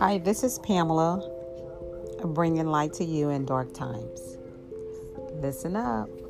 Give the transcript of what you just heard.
Hi, this is Pamela, bringing light to you in dark times. Listen up.